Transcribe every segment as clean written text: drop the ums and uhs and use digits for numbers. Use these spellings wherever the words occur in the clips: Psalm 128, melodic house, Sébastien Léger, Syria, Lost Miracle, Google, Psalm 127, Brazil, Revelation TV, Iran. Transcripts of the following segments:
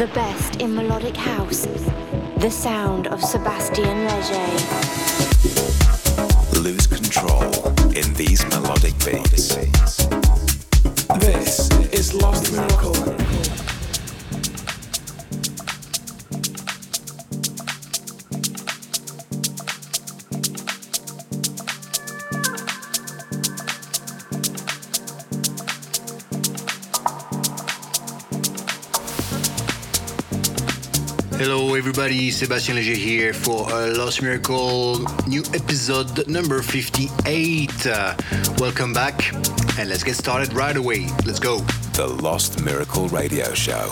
The best in melodic house. The sound of Sébastien Léger. Lose control in these melodic beats. This is Lost Miracle. Hello everybody, Sébastien Léger here for Lost Miracle, new episode number 58. Welcome back and let's get started right away. Let's go. The Lost Miracle Radio Show.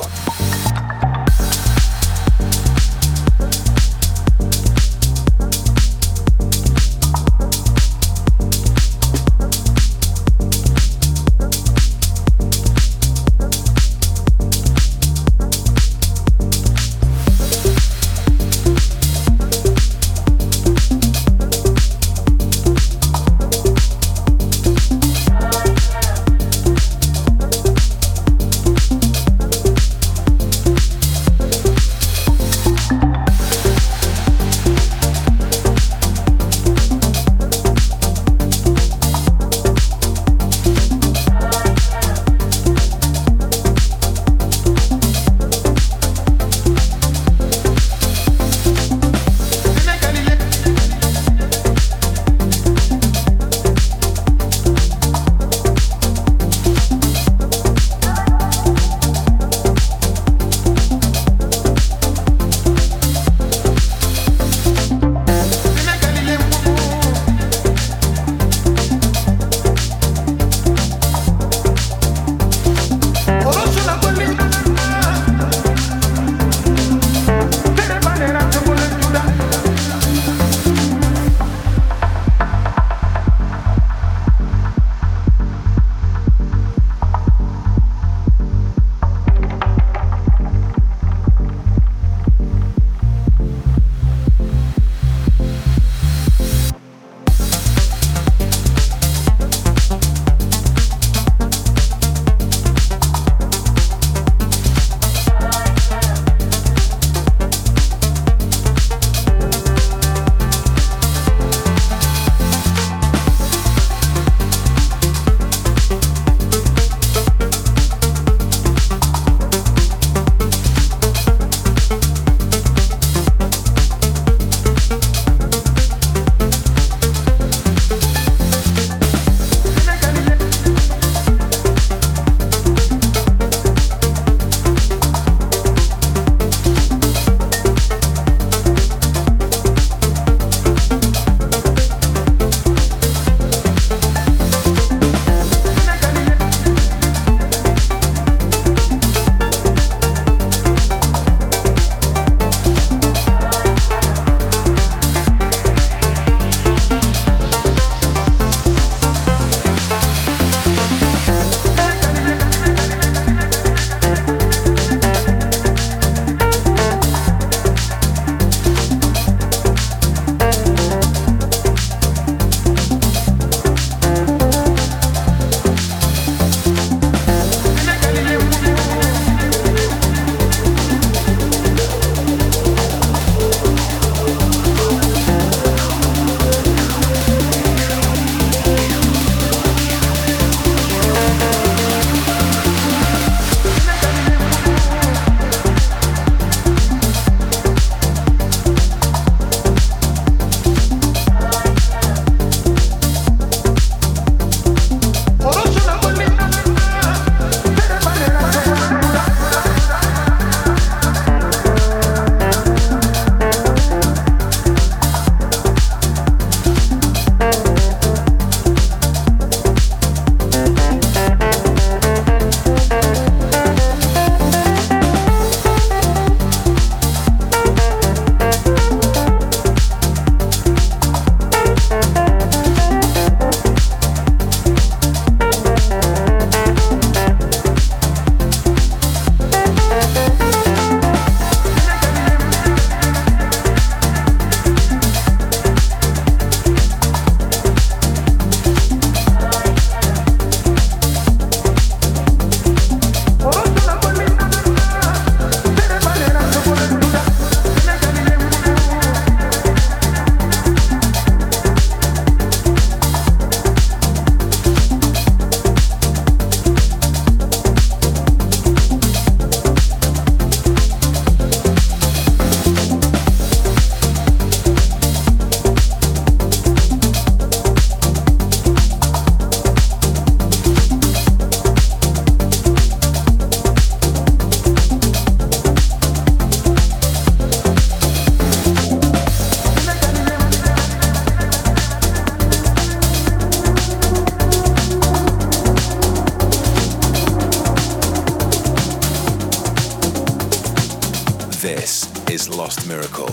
This is Lost Miracle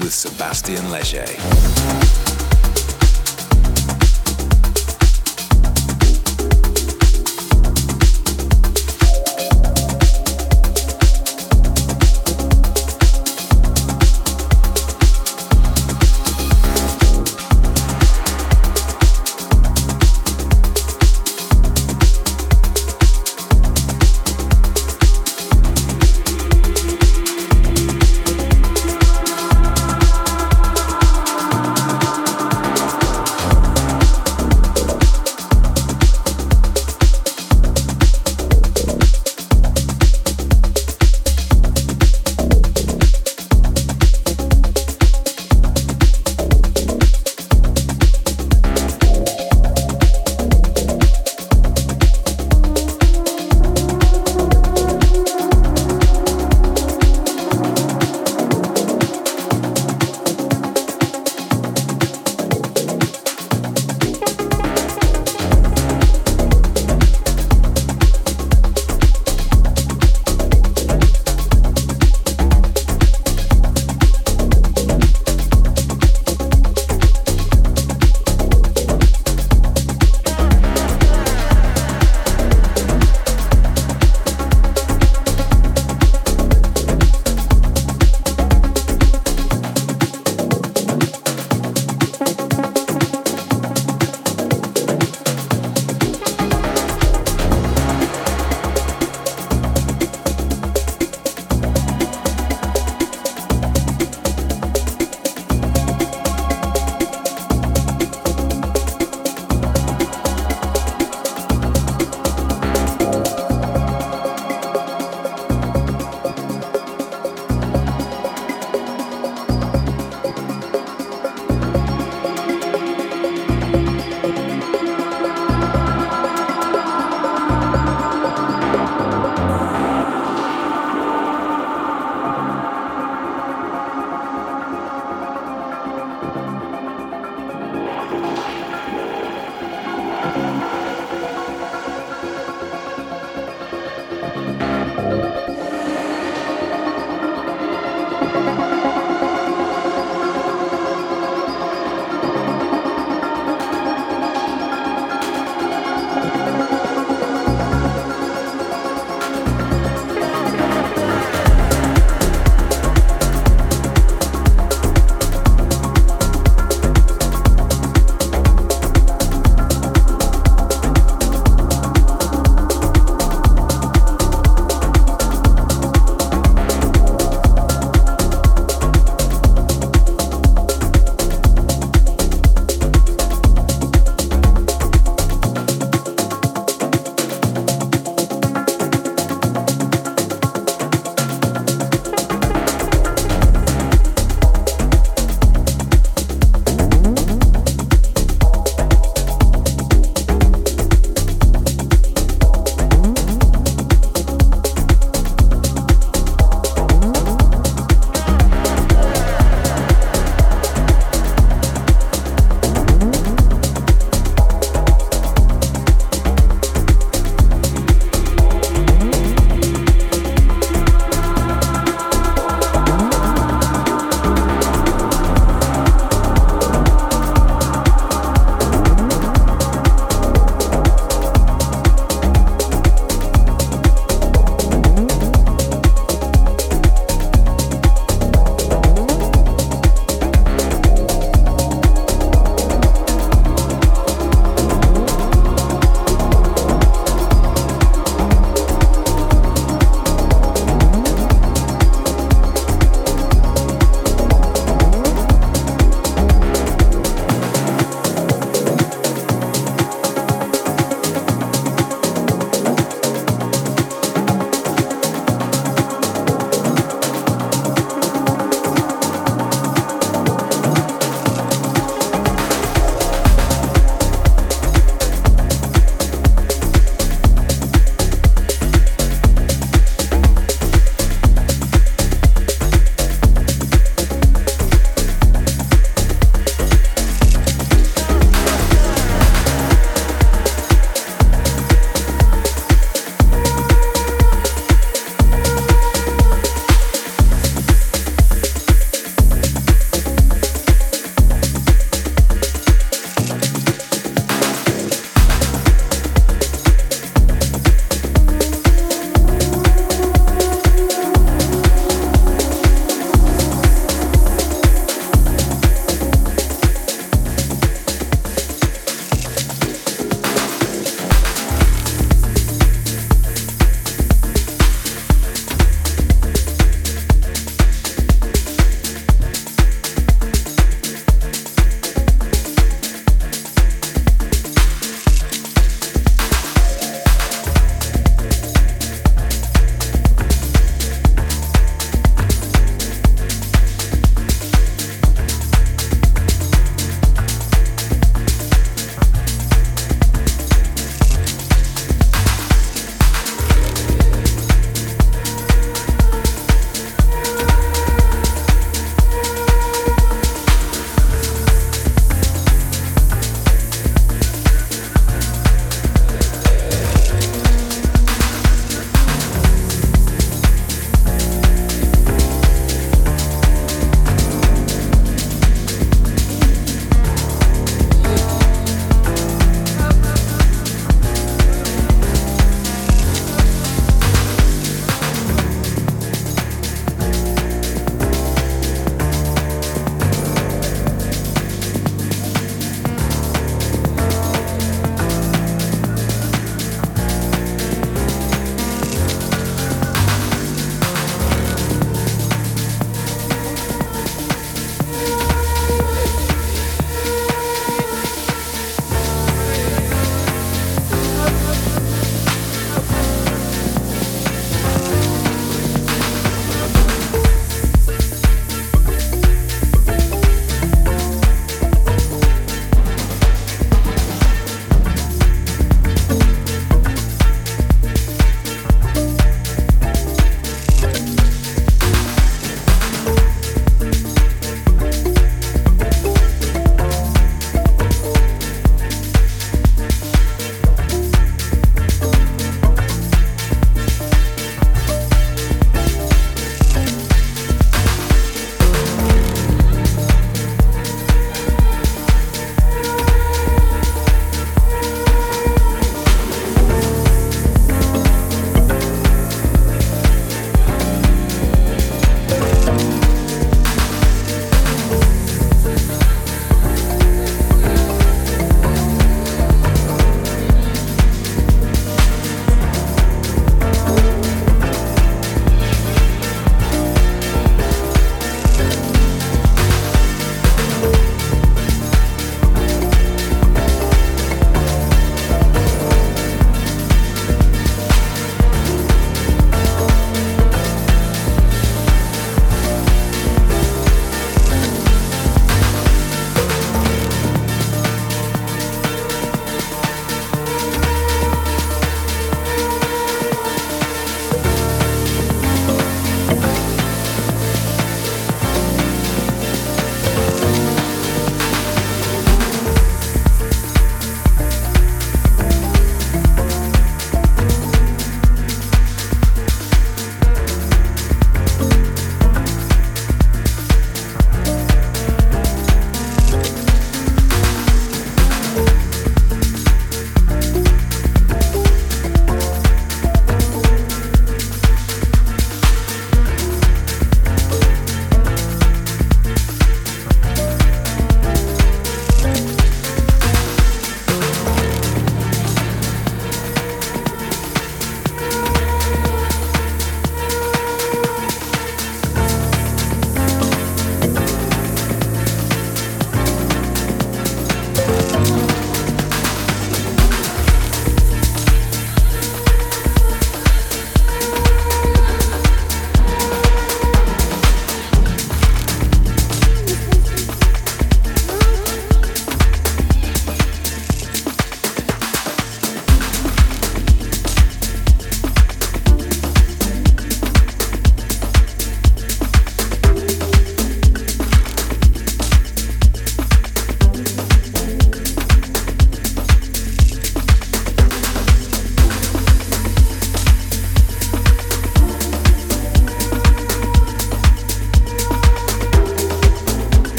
with Sébastien Léger.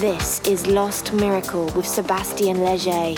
This is Lost Miracle with Sébastien Léger.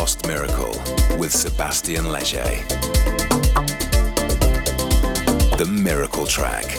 Lost Miracle with Sébastien Léger. The Miracle track.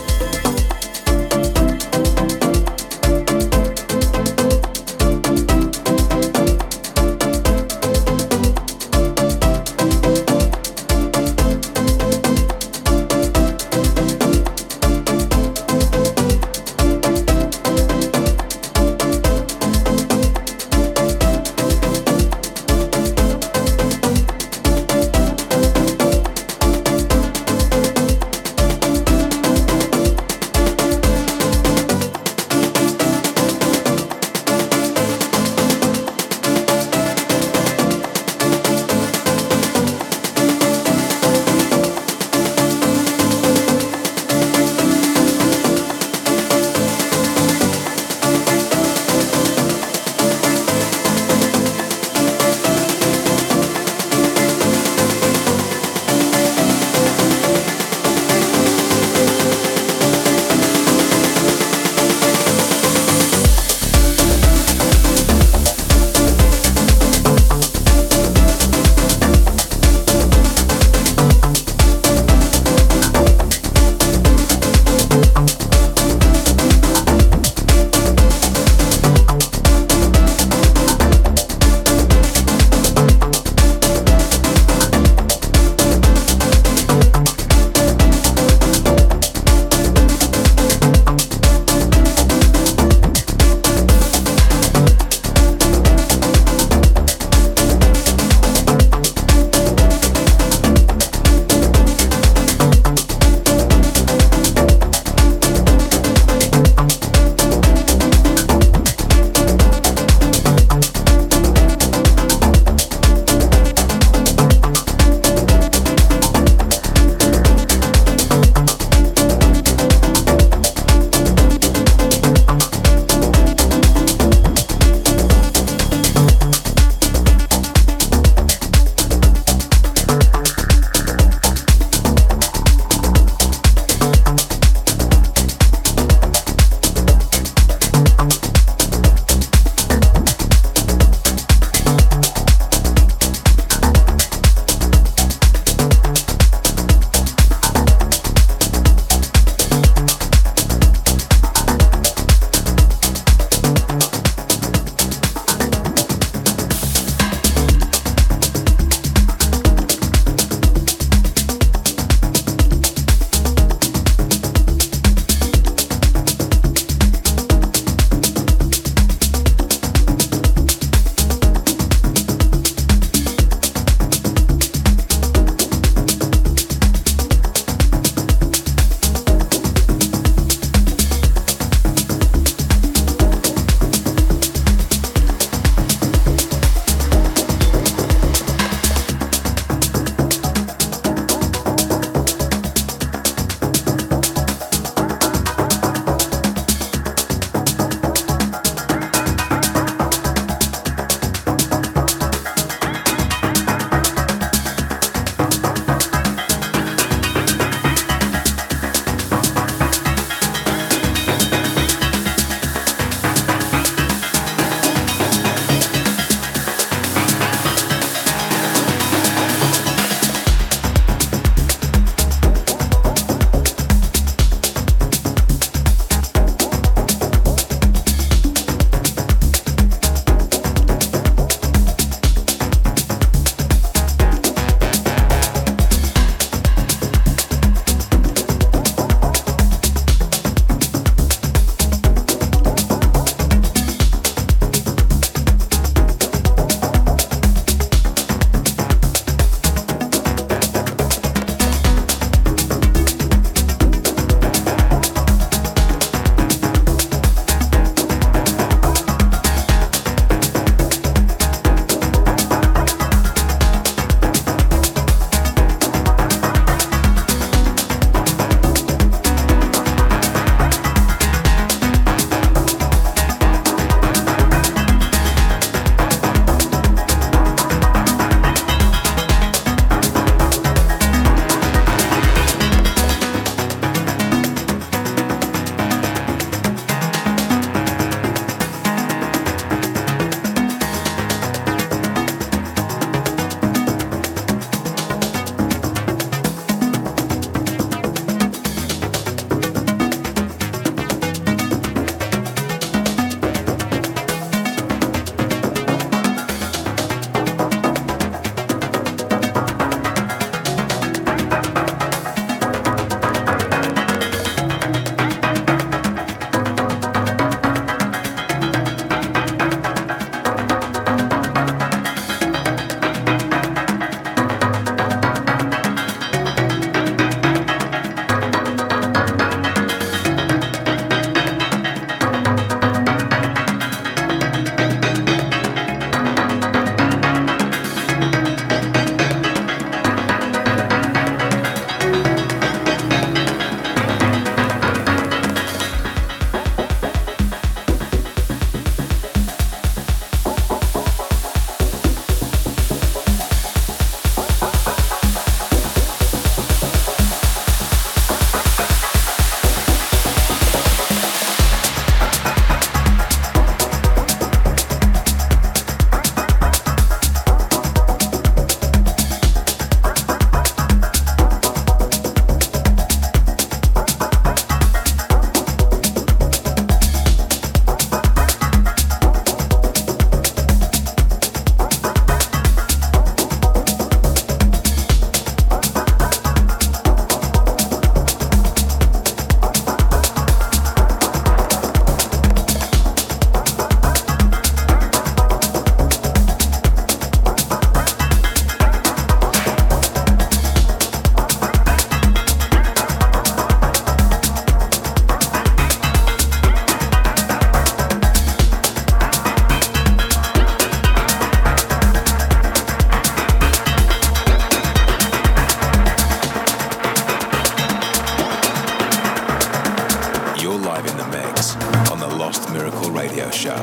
the mix on the Lost Miracle Radio Show.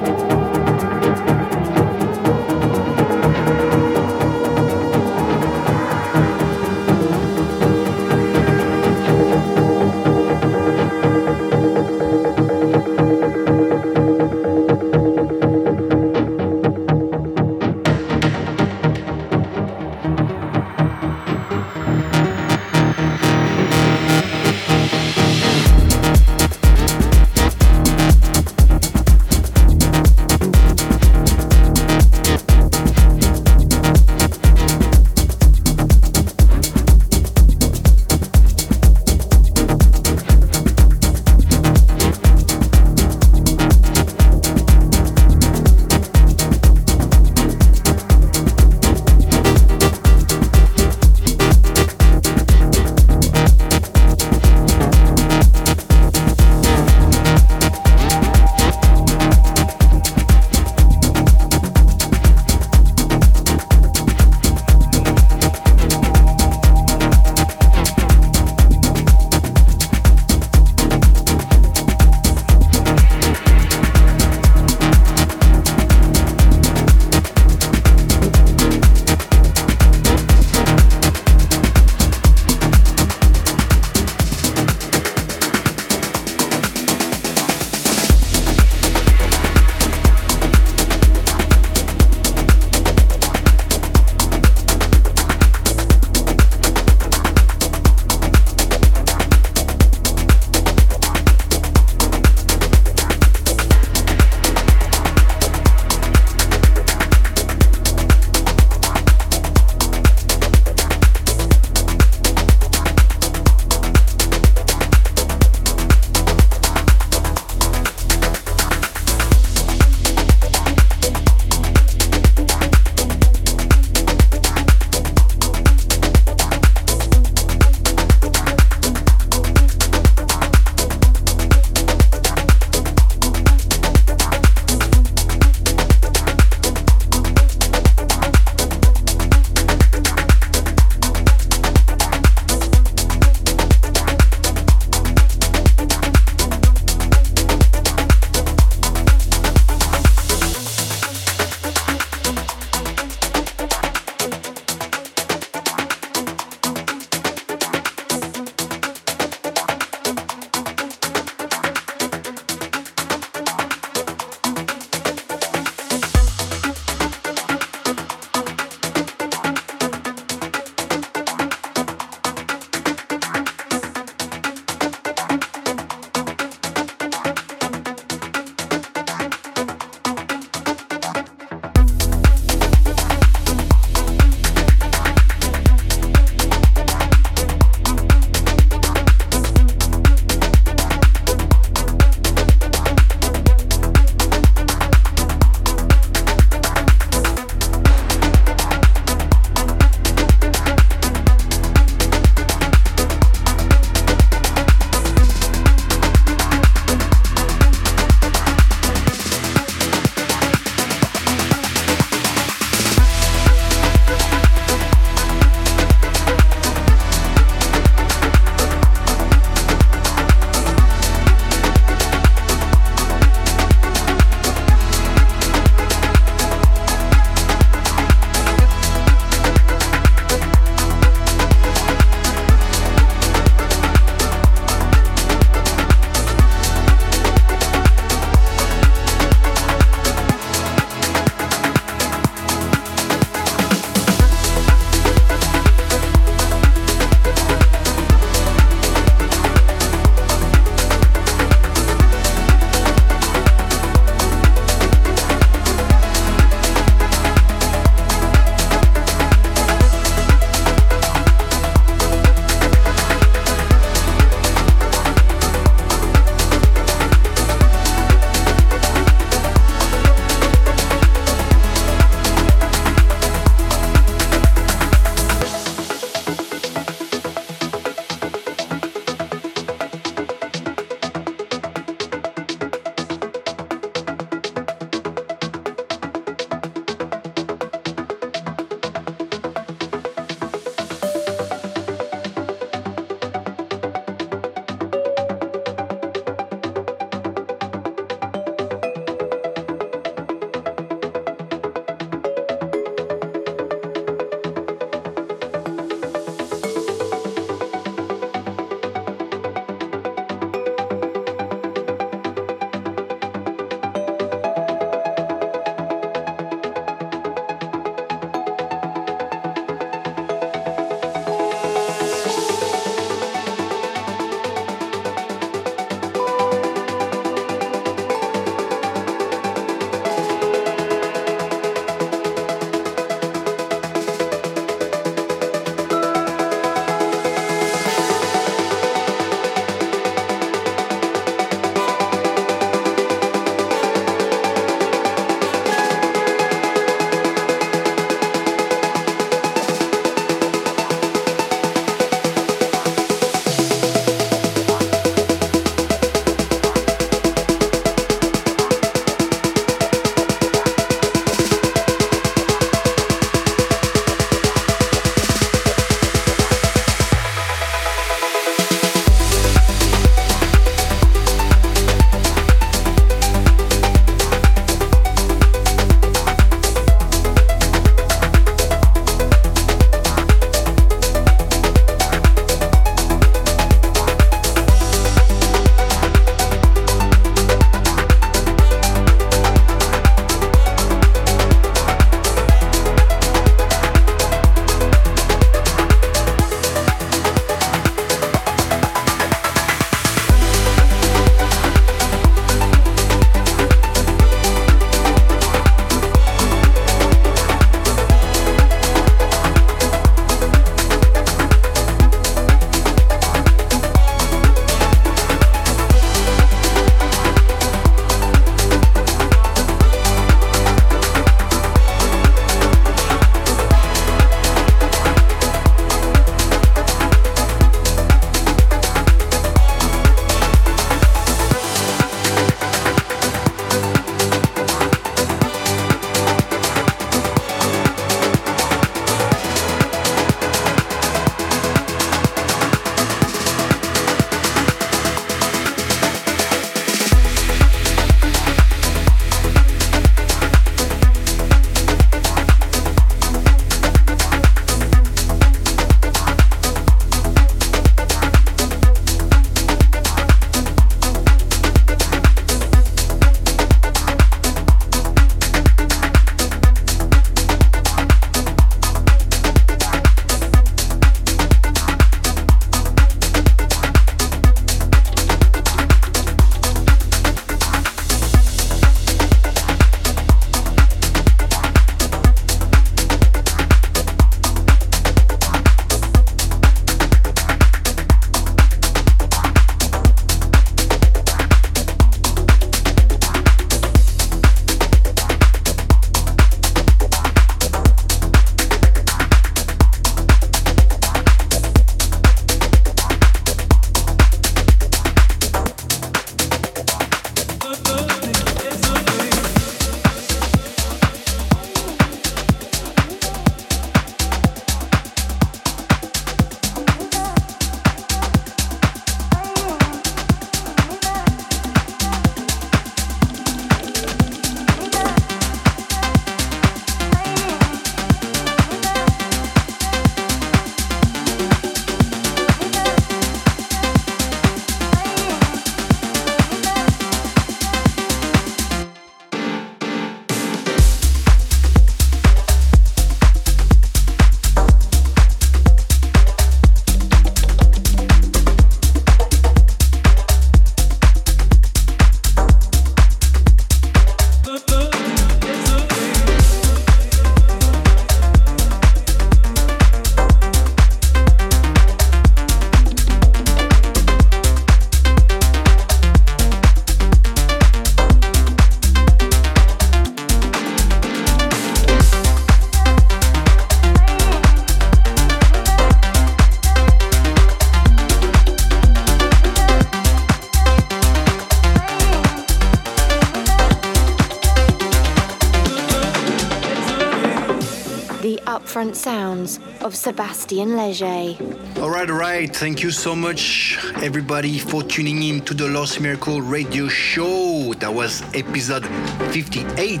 the upfront sounds of Sébastien Léger. All right. Thank you so much, everybody, for tuning in to the Lost Miracle radio show. That was episode 58.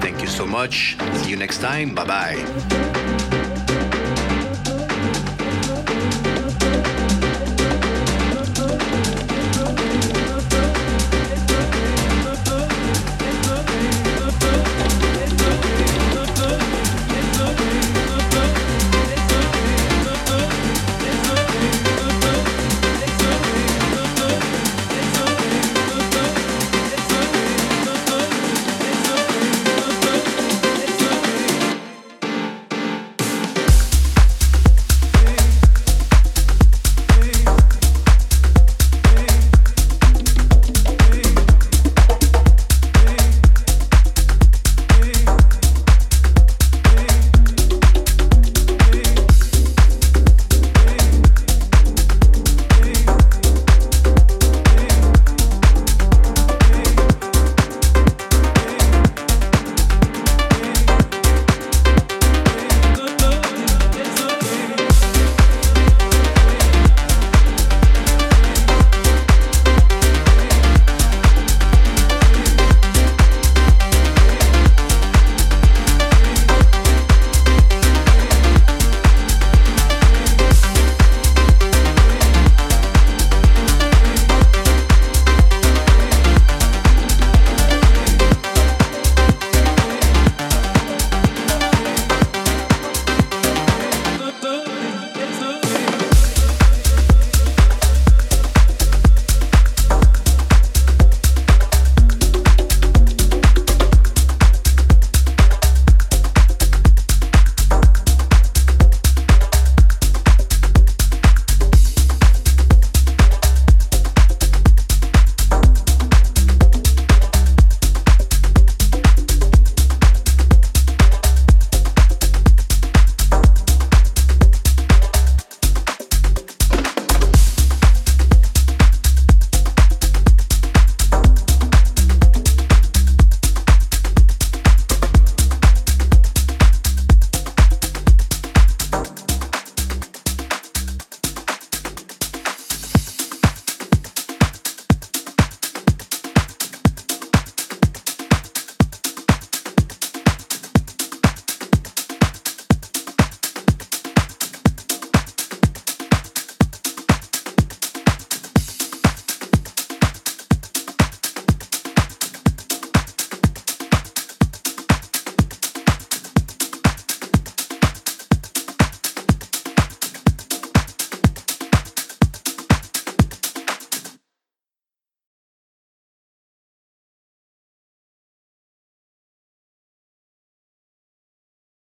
Thank you so much. See you next time. Bye-bye.